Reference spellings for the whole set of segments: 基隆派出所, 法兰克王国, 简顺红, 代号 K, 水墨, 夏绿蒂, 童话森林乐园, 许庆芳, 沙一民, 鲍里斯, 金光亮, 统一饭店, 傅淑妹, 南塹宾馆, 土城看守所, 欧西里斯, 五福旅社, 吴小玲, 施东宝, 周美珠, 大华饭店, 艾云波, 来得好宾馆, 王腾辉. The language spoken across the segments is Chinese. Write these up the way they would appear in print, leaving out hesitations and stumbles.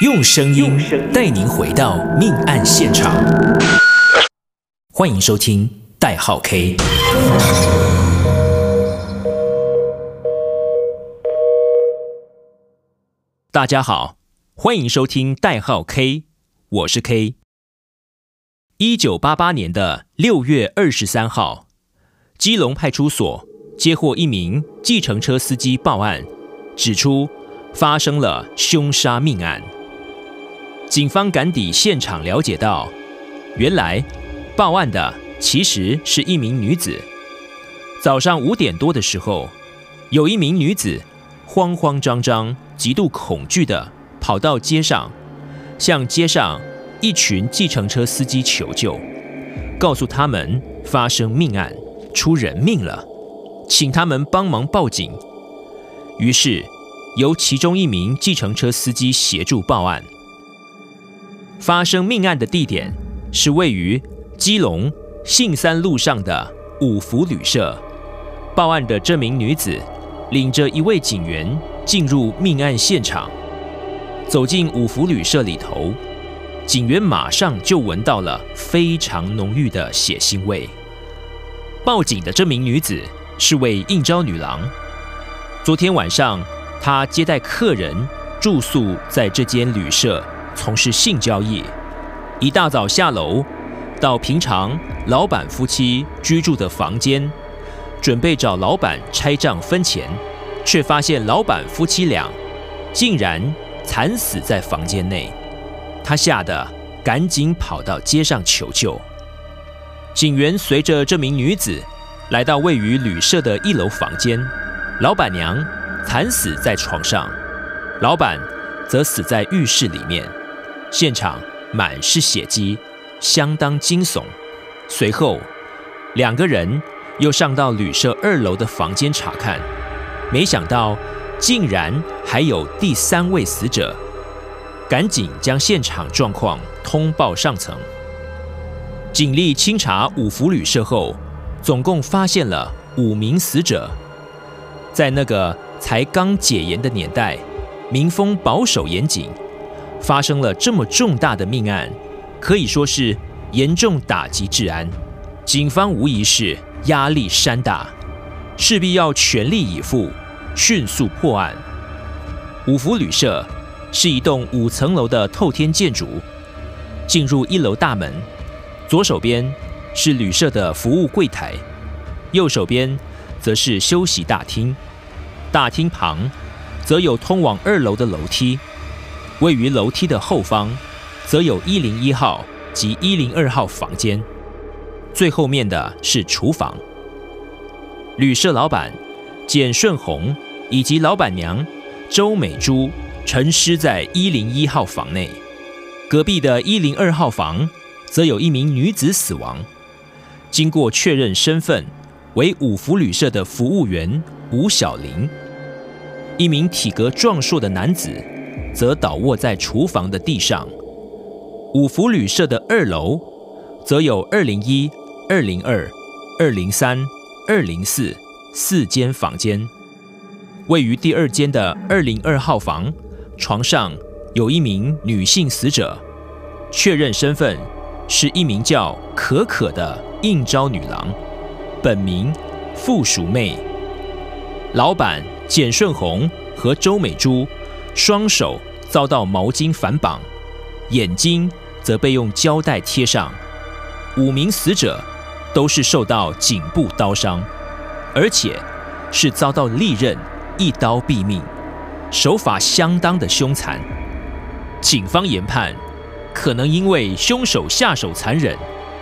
用声音带您回到命案现场，欢迎收听代号 K。 大家好，欢迎收听代号 K， 我是 K。 1988年的6月23号，基隆派出所接获一名计程车司机报案，指出发生了凶杀命案。警方赶抵现场，了解到原来报案的其实是一名女子。早上5点多的时候，有一名女子慌慌张张、极度恐惧地跑到街上，向街上一群计程车司机求救，告诉他们发生命案，出人命了，请他们帮忙报警。于是由其中一名计程车司机协助报案。发生命案的地点是位于基隆信三路上的五福旅社。报案的这名女子领着一位警员进入命案现场，走进五福旅社里头，警员马上就闻到了非常浓郁的血腥味。报警的这名女子是位应召女郎，昨天晚上她接待客人，住宿在这间旅社，从事性交易。一大早下楼，到平常老板夫妻居住的房间，准备找老板拆账分钱，却发现老板夫妻俩竟然惨死在房间内。他吓得赶紧跑到街上求救。警员随着这名女子来到位于旅社的1楼房间，老板娘惨死在床上，老板则死在浴室里面，现场满是血迹，相当惊悚。随后，两个人又上到旅社2楼的房间查看，没想到竟然还有第3位死者，赶紧将现场状况通报上层。警力清查五福旅社后，总共发现了5名死者。在那个才刚解严的年代，民风保守严谨，发生了这么重大的命案，可以说是严重打击治安。警方无疑是压力山大，势必要全力以赴，迅速破案。五福旅社是一栋5层楼的透天建筑，进入1楼大门，左手边是旅社的服务柜台，右手边则是休息大厅。大厅旁则有通往2楼的楼梯，位于楼梯的后方则有101号及102号房间，最后面的是厨房。旅社老板简顺红以及老板娘周美珠陈尸在101号房内，隔壁的102号房则有一名女子死亡。经过确认身份为五福旅社的服务员吴小玲，一名体格壮硕的男子则倒卧在厨房的地上。五福旅社的2楼则有201、202、203、204 4间房间。位于第2间的202号房床上有一名女性死者，确认身份是一名叫可可的应召女郎，本名附属妹。老板简顺红和周美珠双手遭到毛巾反绑，眼睛则被用胶带贴上。5名死者都是受到颈部刀伤，而且是遭到利刃一刀毙命，手法相当的凶残。警方研判，可能因为凶手下手残忍，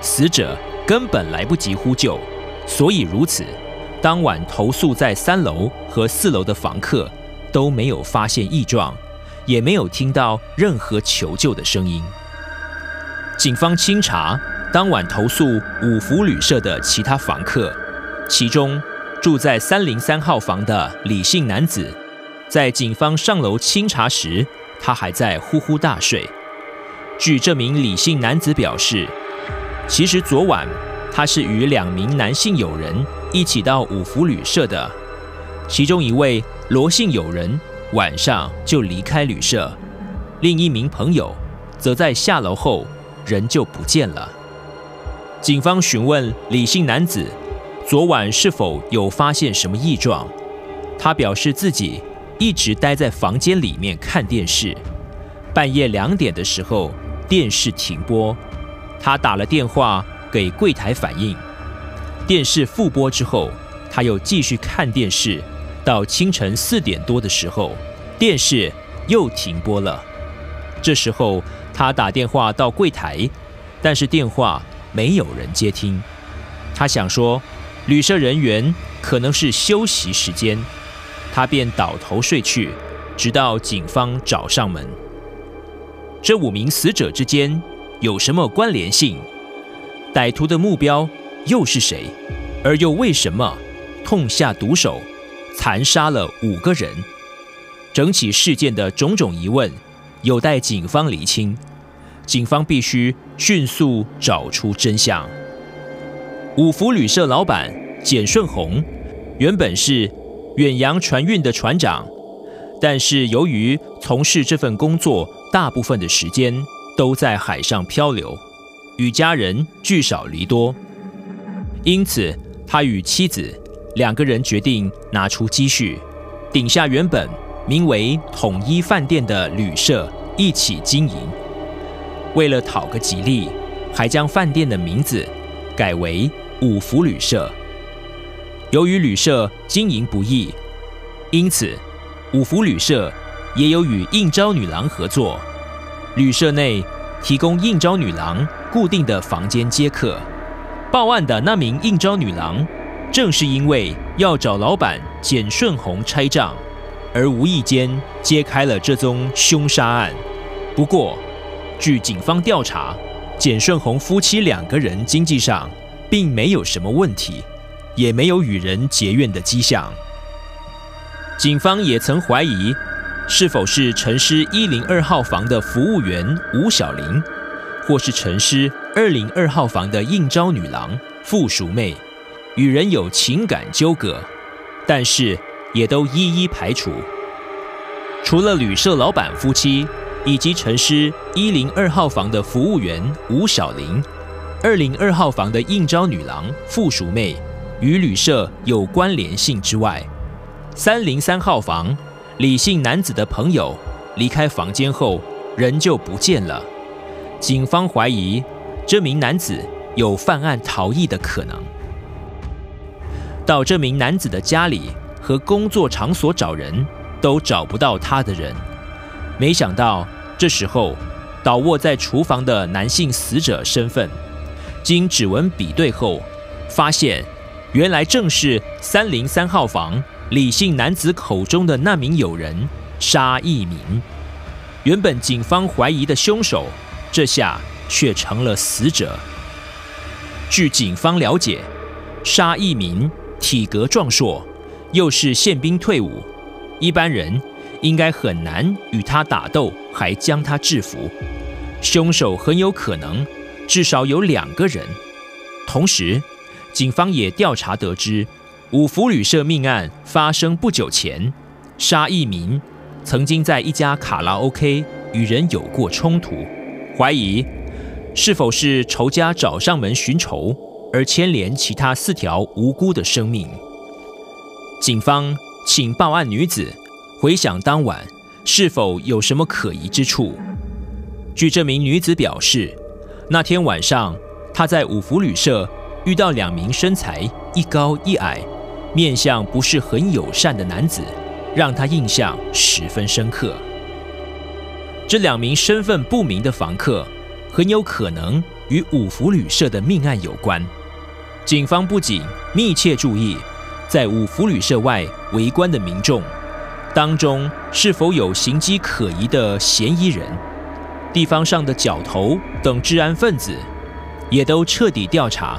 死者根本来不及呼救，所以如此。当晚投宿在3楼和4楼的房客都没有发现异状，也没有听到任何求救的声音。警方清查当晚投宿五福旅社的其他房客，其中住在303号房的李姓男子，在警方上楼清查时，他还在呼呼大睡。据这名李姓男子表示，其实昨晚他是与2名男性友人一起到五福旅社的，其中一位罗姓友人晚上就离开旅社，另一名朋友则在下楼后人就不见了。警方询问李姓男子昨晚是否有发现什么异状，他表示自己一直待在房间里面看电视，半夜2点的时候电视停播，他打了电话给柜台反映，电视复播之后他又继续看电视，到清晨4点多的时候电视又停播了。这时候他打电话到柜台，但是电话没有人接听，他想说旅社人员可能是休息时间，他便倒头睡去，直到警方找上门。这5名死者之间有什么关联性？歹徒的目标又是谁？而又为什么痛下毒手，残杀了5个人？整起事件的种种疑问有待警方厘清，警方必须迅速找出真相。五福旅社老板简顺宏原本是远洋船运的船长，但是由于从事这份工作大部分的时间都在海上漂流，与家人聚少离多，因此他与妻子2个人决定拿出积蓄，顶下原本名为统一饭店的旅社一起经营。为了讨个吉利，还将饭店的名字改为五福旅社。由于旅社经营不易，因此五福旅社也有与应召女郎合作，旅社内提供应召女郎固定的房间接客。报案的那名应召女郎正是因为要找老板简顺宏拆账，而无意间揭开了这宗凶杀案。不过据警方调查，简顺宏夫妻2个人经济上并没有什么问题，也没有与人结怨的迹象。警方也曾怀疑是否是陈师102号房的服务员吴小玲，或是陈师202号房的应召女郎傅淑妹与人有情感纠葛，但是也都一一排除。除了旅社老板夫妻以及陈师102号房的服务员吴小玲、202号房的应召女郎傅淑妹与旅社有关联性之外，303号房李姓男子的朋友离开房间后人就不见了，警方怀疑这名男子有犯案逃逸的可能。到这名男子的家里和工作场所找人都找不到他的人，没想到这时候倒卧在厨房的男性死者身份经指纹比对后发现，原来正是303号房李姓男子口中的那名友人沙一民。原本警方怀疑的凶手这下却成了死者。据警方了解，沙一民体格壮硕，又是宪兵退伍，一般人应该很难与他打斗还将他制服，凶手很有可能至少有2个人。同时警方也调查得知，五福旅社命案发生不久前，沙一民曾经在一家卡拉 OK 与人有过冲突，怀疑是否是仇家找上门寻仇而牵连其他4条无辜的生命。警方请报案女子回想当晚是否有什么可疑之处。据这名女子表示，那天晚上她在五福旅社遇到2名身材一高一矮、面相不是很友善的男子，让她印象十分深刻。这2名身份不明的房客很有可能与五福旅社的命案有关。警方不仅密切注意在五福旅社外围观的民众当中是否有行迹可疑的嫌疑人，地方上的角头等治安分子也都彻底调查，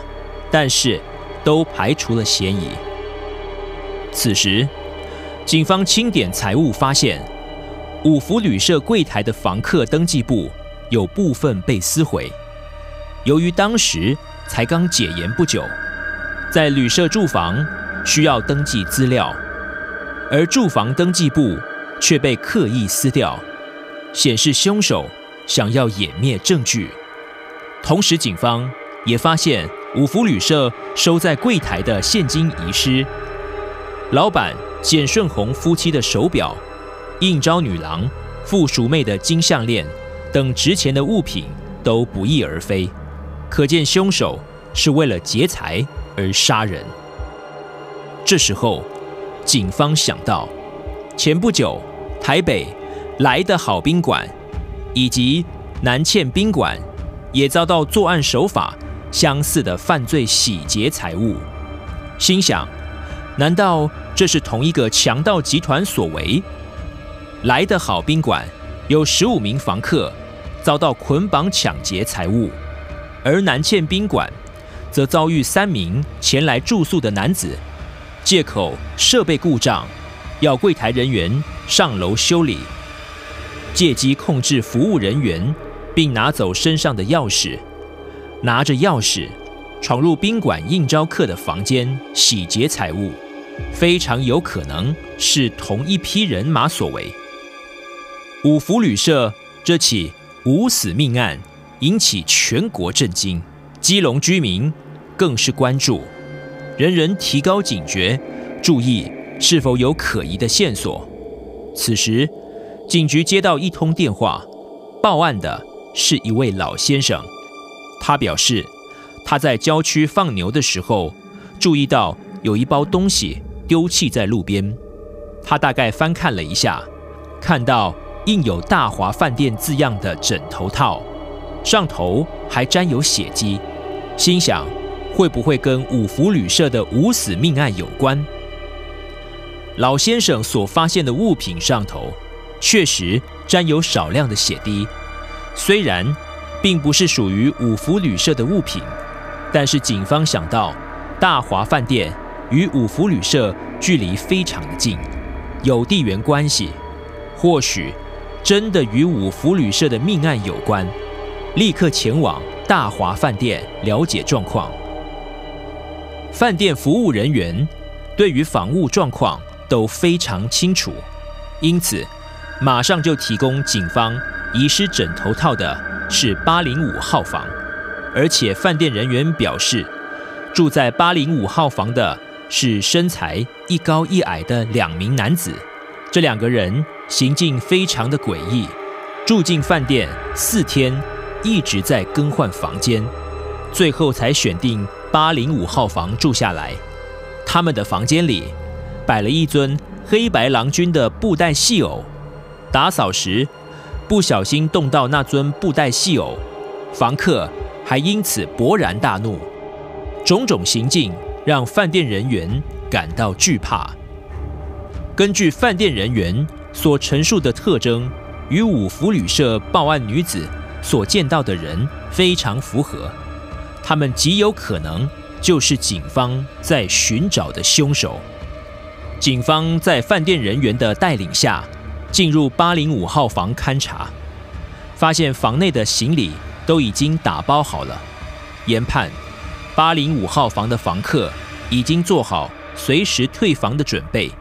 但是都排除了嫌疑。此时警方清点财物发现，五福旅社柜台的房客登记簿有部分被撕毁，由于当时才刚解严不久，在旅社住房需要登记资料，而住房登记簿却被刻意撕掉，显示凶手想要掩灭证据。同时，警方也发现五福旅社收在柜台的现金遗失，老板简顺宏夫妻的手表、应召女郎、傅淑妹的金项链等值钱的物品都不翼而飞，可见凶手是为了劫财而杀人。这时候，警方想到，前不久台北来的好宾馆以及南塹宾馆也遭到作案手法相似的犯罪洗劫财物，心想，难道这是同一个强盗集团所为？来的好宾馆有15名房客遭到捆绑抢劫财物，而南塹宾馆则遭遇3名前来住宿的男子借口设备故障，要柜台人员上楼修理，借机控制服务人员，并拿走身上的钥匙。拿着钥匙闯入宾馆应招客的房间洗劫财物，非常有可能是同一批人马所为。五福旅社这起无死命案引起全国震惊，基隆居民更是关注，人人提高警觉，注意是否有可疑的线索。此时，警局接到一通电话，报案的是一位老先生。他表示，他在郊区放牛的时候，注意到有一包东西丢弃在路边。他大概翻看了一下，看到印有“大华饭店”字样的枕头套，上头还沾有血迹，心想会不会跟五福旅社的无死命案有关？老先生所发现的物品上头确实沾有少量的血滴，虽然并不是属于五福旅社的物品，但是警方想到大华饭店与五福旅社距离非常的近，有地缘关系，或许真的与五福旅社的命案有关，立刻前往大华饭店了解状况。饭店服务人员对于房屋状况都非常清楚，因此马上就提供警方遗失枕头套的是805号房，而且饭店人员表示，住在805号房的是身材一高一矮的2名男子，这2个人行径非常的诡异，住进饭店4天一直在更换房间，最后才选定805号房住下来。他们的房间里摆了一尊黑白郎君的布袋戏偶，打扫时不小心动到那尊布袋戏偶，房客还因此勃然大怒。种种行径让饭店人员感到惧怕。根据饭店人员所陈述的特征，与五福旅社报案女子所见到的人非常符合，他们极有可能就是警方在寻找的凶手。警方在饭店人员的带领下进入805号房勘查，发现房内的行李都已经打包好了，研判805号房的房客已经做好随时退房的准备。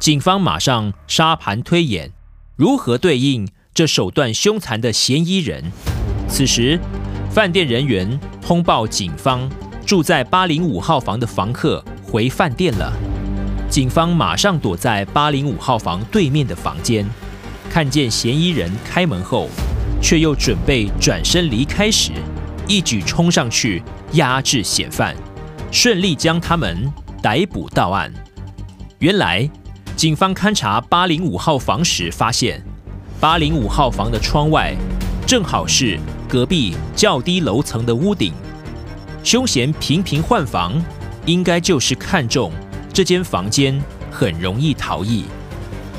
警方马上沙盘推演如何对应这手段凶残的嫌疑人。此时饭店人员通报警方，住在805号房的房客回饭店了。警方马上躲在805号房对面的房间，看见嫌疑人开门后，却又准备转身离开时，一举冲上去压制嫌犯，顺利将他们逮捕到案。原来，警方勘查805号房时发现，805号房的窗外正好是隔壁较低楼层的屋顶。凶嫌频频换房，应该就是看中这间房间很容易逃逸，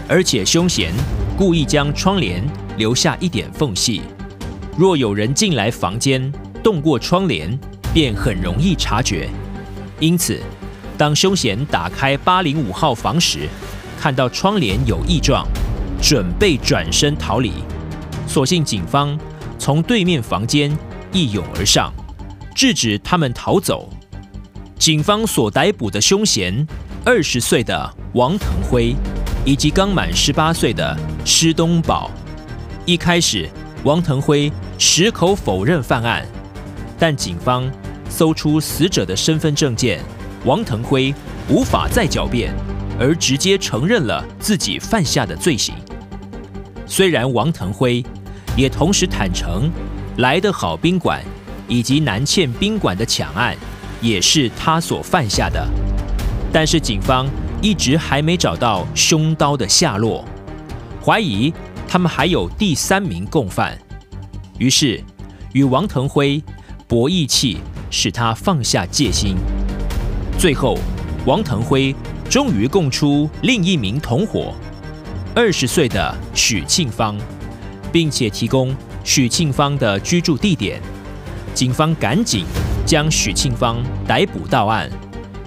而且凶嫌故意将窗帘留下一点缝隙，若有人进来房间动过窗帘，便很容易察觉。因此，当凶嫌打开805号房时，看到窗帘有异状，准备转身逃离。所幸警方从对面房间一涌而上，制止他们逃走。警方所逮捕的凶嫌20岁的王腾辉，以及刚满18岁的施东宝，一开始，王腾辉矢口否认犯案，但警方搜出死者的身份证件，王腾辉无法再狡辩，而直接承认了自己犯下的罪行。虽然王腾辉也同时坦承，来得好宾馆以及南堑宾馆的抢案也是他所犯下的，但是警方一直还没找到凶刀的下落，怀疑他们还有第三名共犯，于是与王腾辉博弈气，使他放下戒心。最后，王腾辉终于供出另一名同伙，20岁的许庆芳，并且提供许庆芳的居住地点。警方赶紧将许庆芳逮捕到案，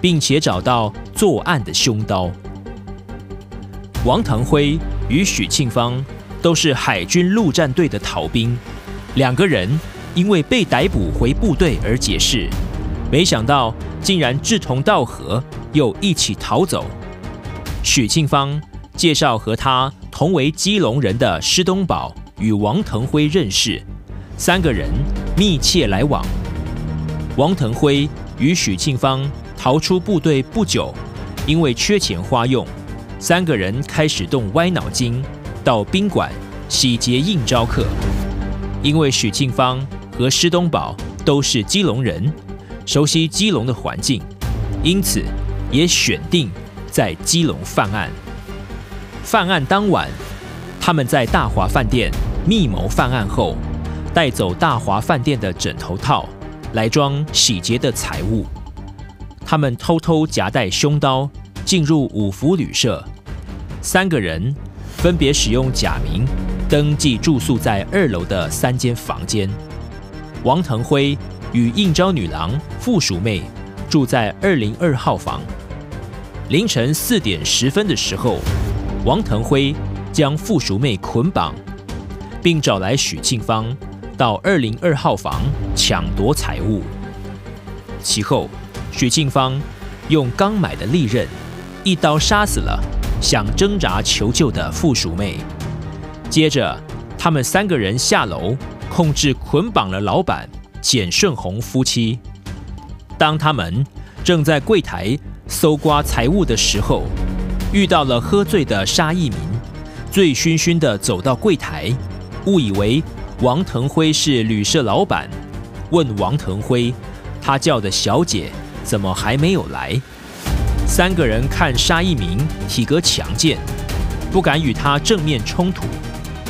并且找到作案的凶刀。王腾辉与许庆芳都是海军陆战队的逃兵，两个人因为被逮捕回部队而解释，没想到竟然志同道合，又一起逃走。许庆芳介绍和他同为基隆人的施东宝与王腾辉认识，三个人密切来往。王腾辉与许庆芳逃出部队不久，因为缺钱花用，三个人开始动歪脑筋，到宾馆洗劫应招客。因为许庆芳和施东宝都是基隆人，熟悉基隆的环境，因此也选定在基隆犯案。犯案当晚，他们在大华饭店密谋犯案后，带走大华饭店的枕头套来装洗劫的财物。他们偷偷夹带凶刀进入五福旅社，三个人分别使用假名登记住宿在2楼的3间房间。王腾辉与应招女郎附属妹住在202号房。凌晨4点10分的时候，王腾辉将附属妹捆绑，并找来许庆芳到202号房抢夺财物。其后，许庆芳用刚买的利刃一刀杀死了想挣扎求救的附属妹。接着，他们三个人下楼，控制捆绑了老板简顺红夫妻。当他们正在柜台搜刮财物的时候，遇到了喝醉的沙一民，醉醺醺地走到柜台，误以为王腾辉是旅社老板，问王腾辉他叫的小姐怎么还没有来。三个人看沙一民体格强健，不敢与他正面冲突，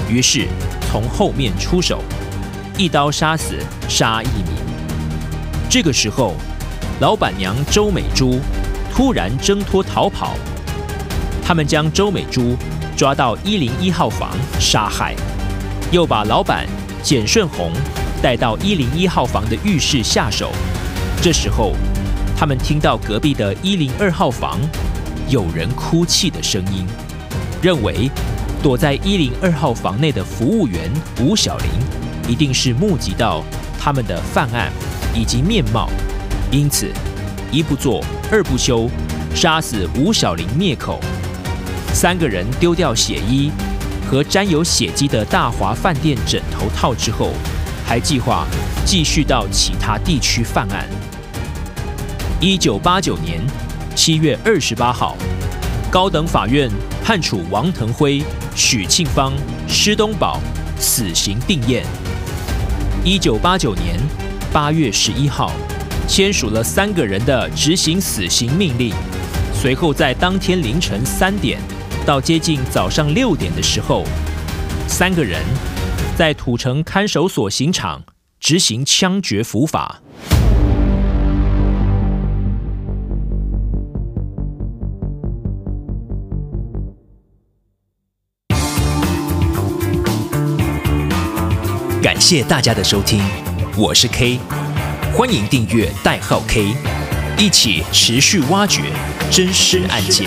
于是从后面出手，一刀杀死沙一民。这个时候，老板娘周美珠突然挣脱逃跑，他们将周美珠抓到101号房杀害，又把老板简顺红带到101号房的浴室下手。这时候，他们听到隔壁的102号房有人哭泣的声音，认为躲在102号房内的服务员吴小玲一定是目击到他们的犯案以及面貌，因此一不做二不休，杀死吴小玲灭口。三个人丢掉血衣和沾有血迹的大华饭店枕头套之后，还计划继续到其他地区犯案。1989年7月28号，高等法院判处王腾辉、许庆芳、施东宝死刑定谳。1989年8月11号，签署了3个人的执行死刑命令。随后在当天凌晨3点到接近早上6点的时候，3个人在土城看守所刑场执行枪决伏法。感谢大家的收听，我是 K， 欢迎订阅代号 K， 一起持续挖掘真实案件。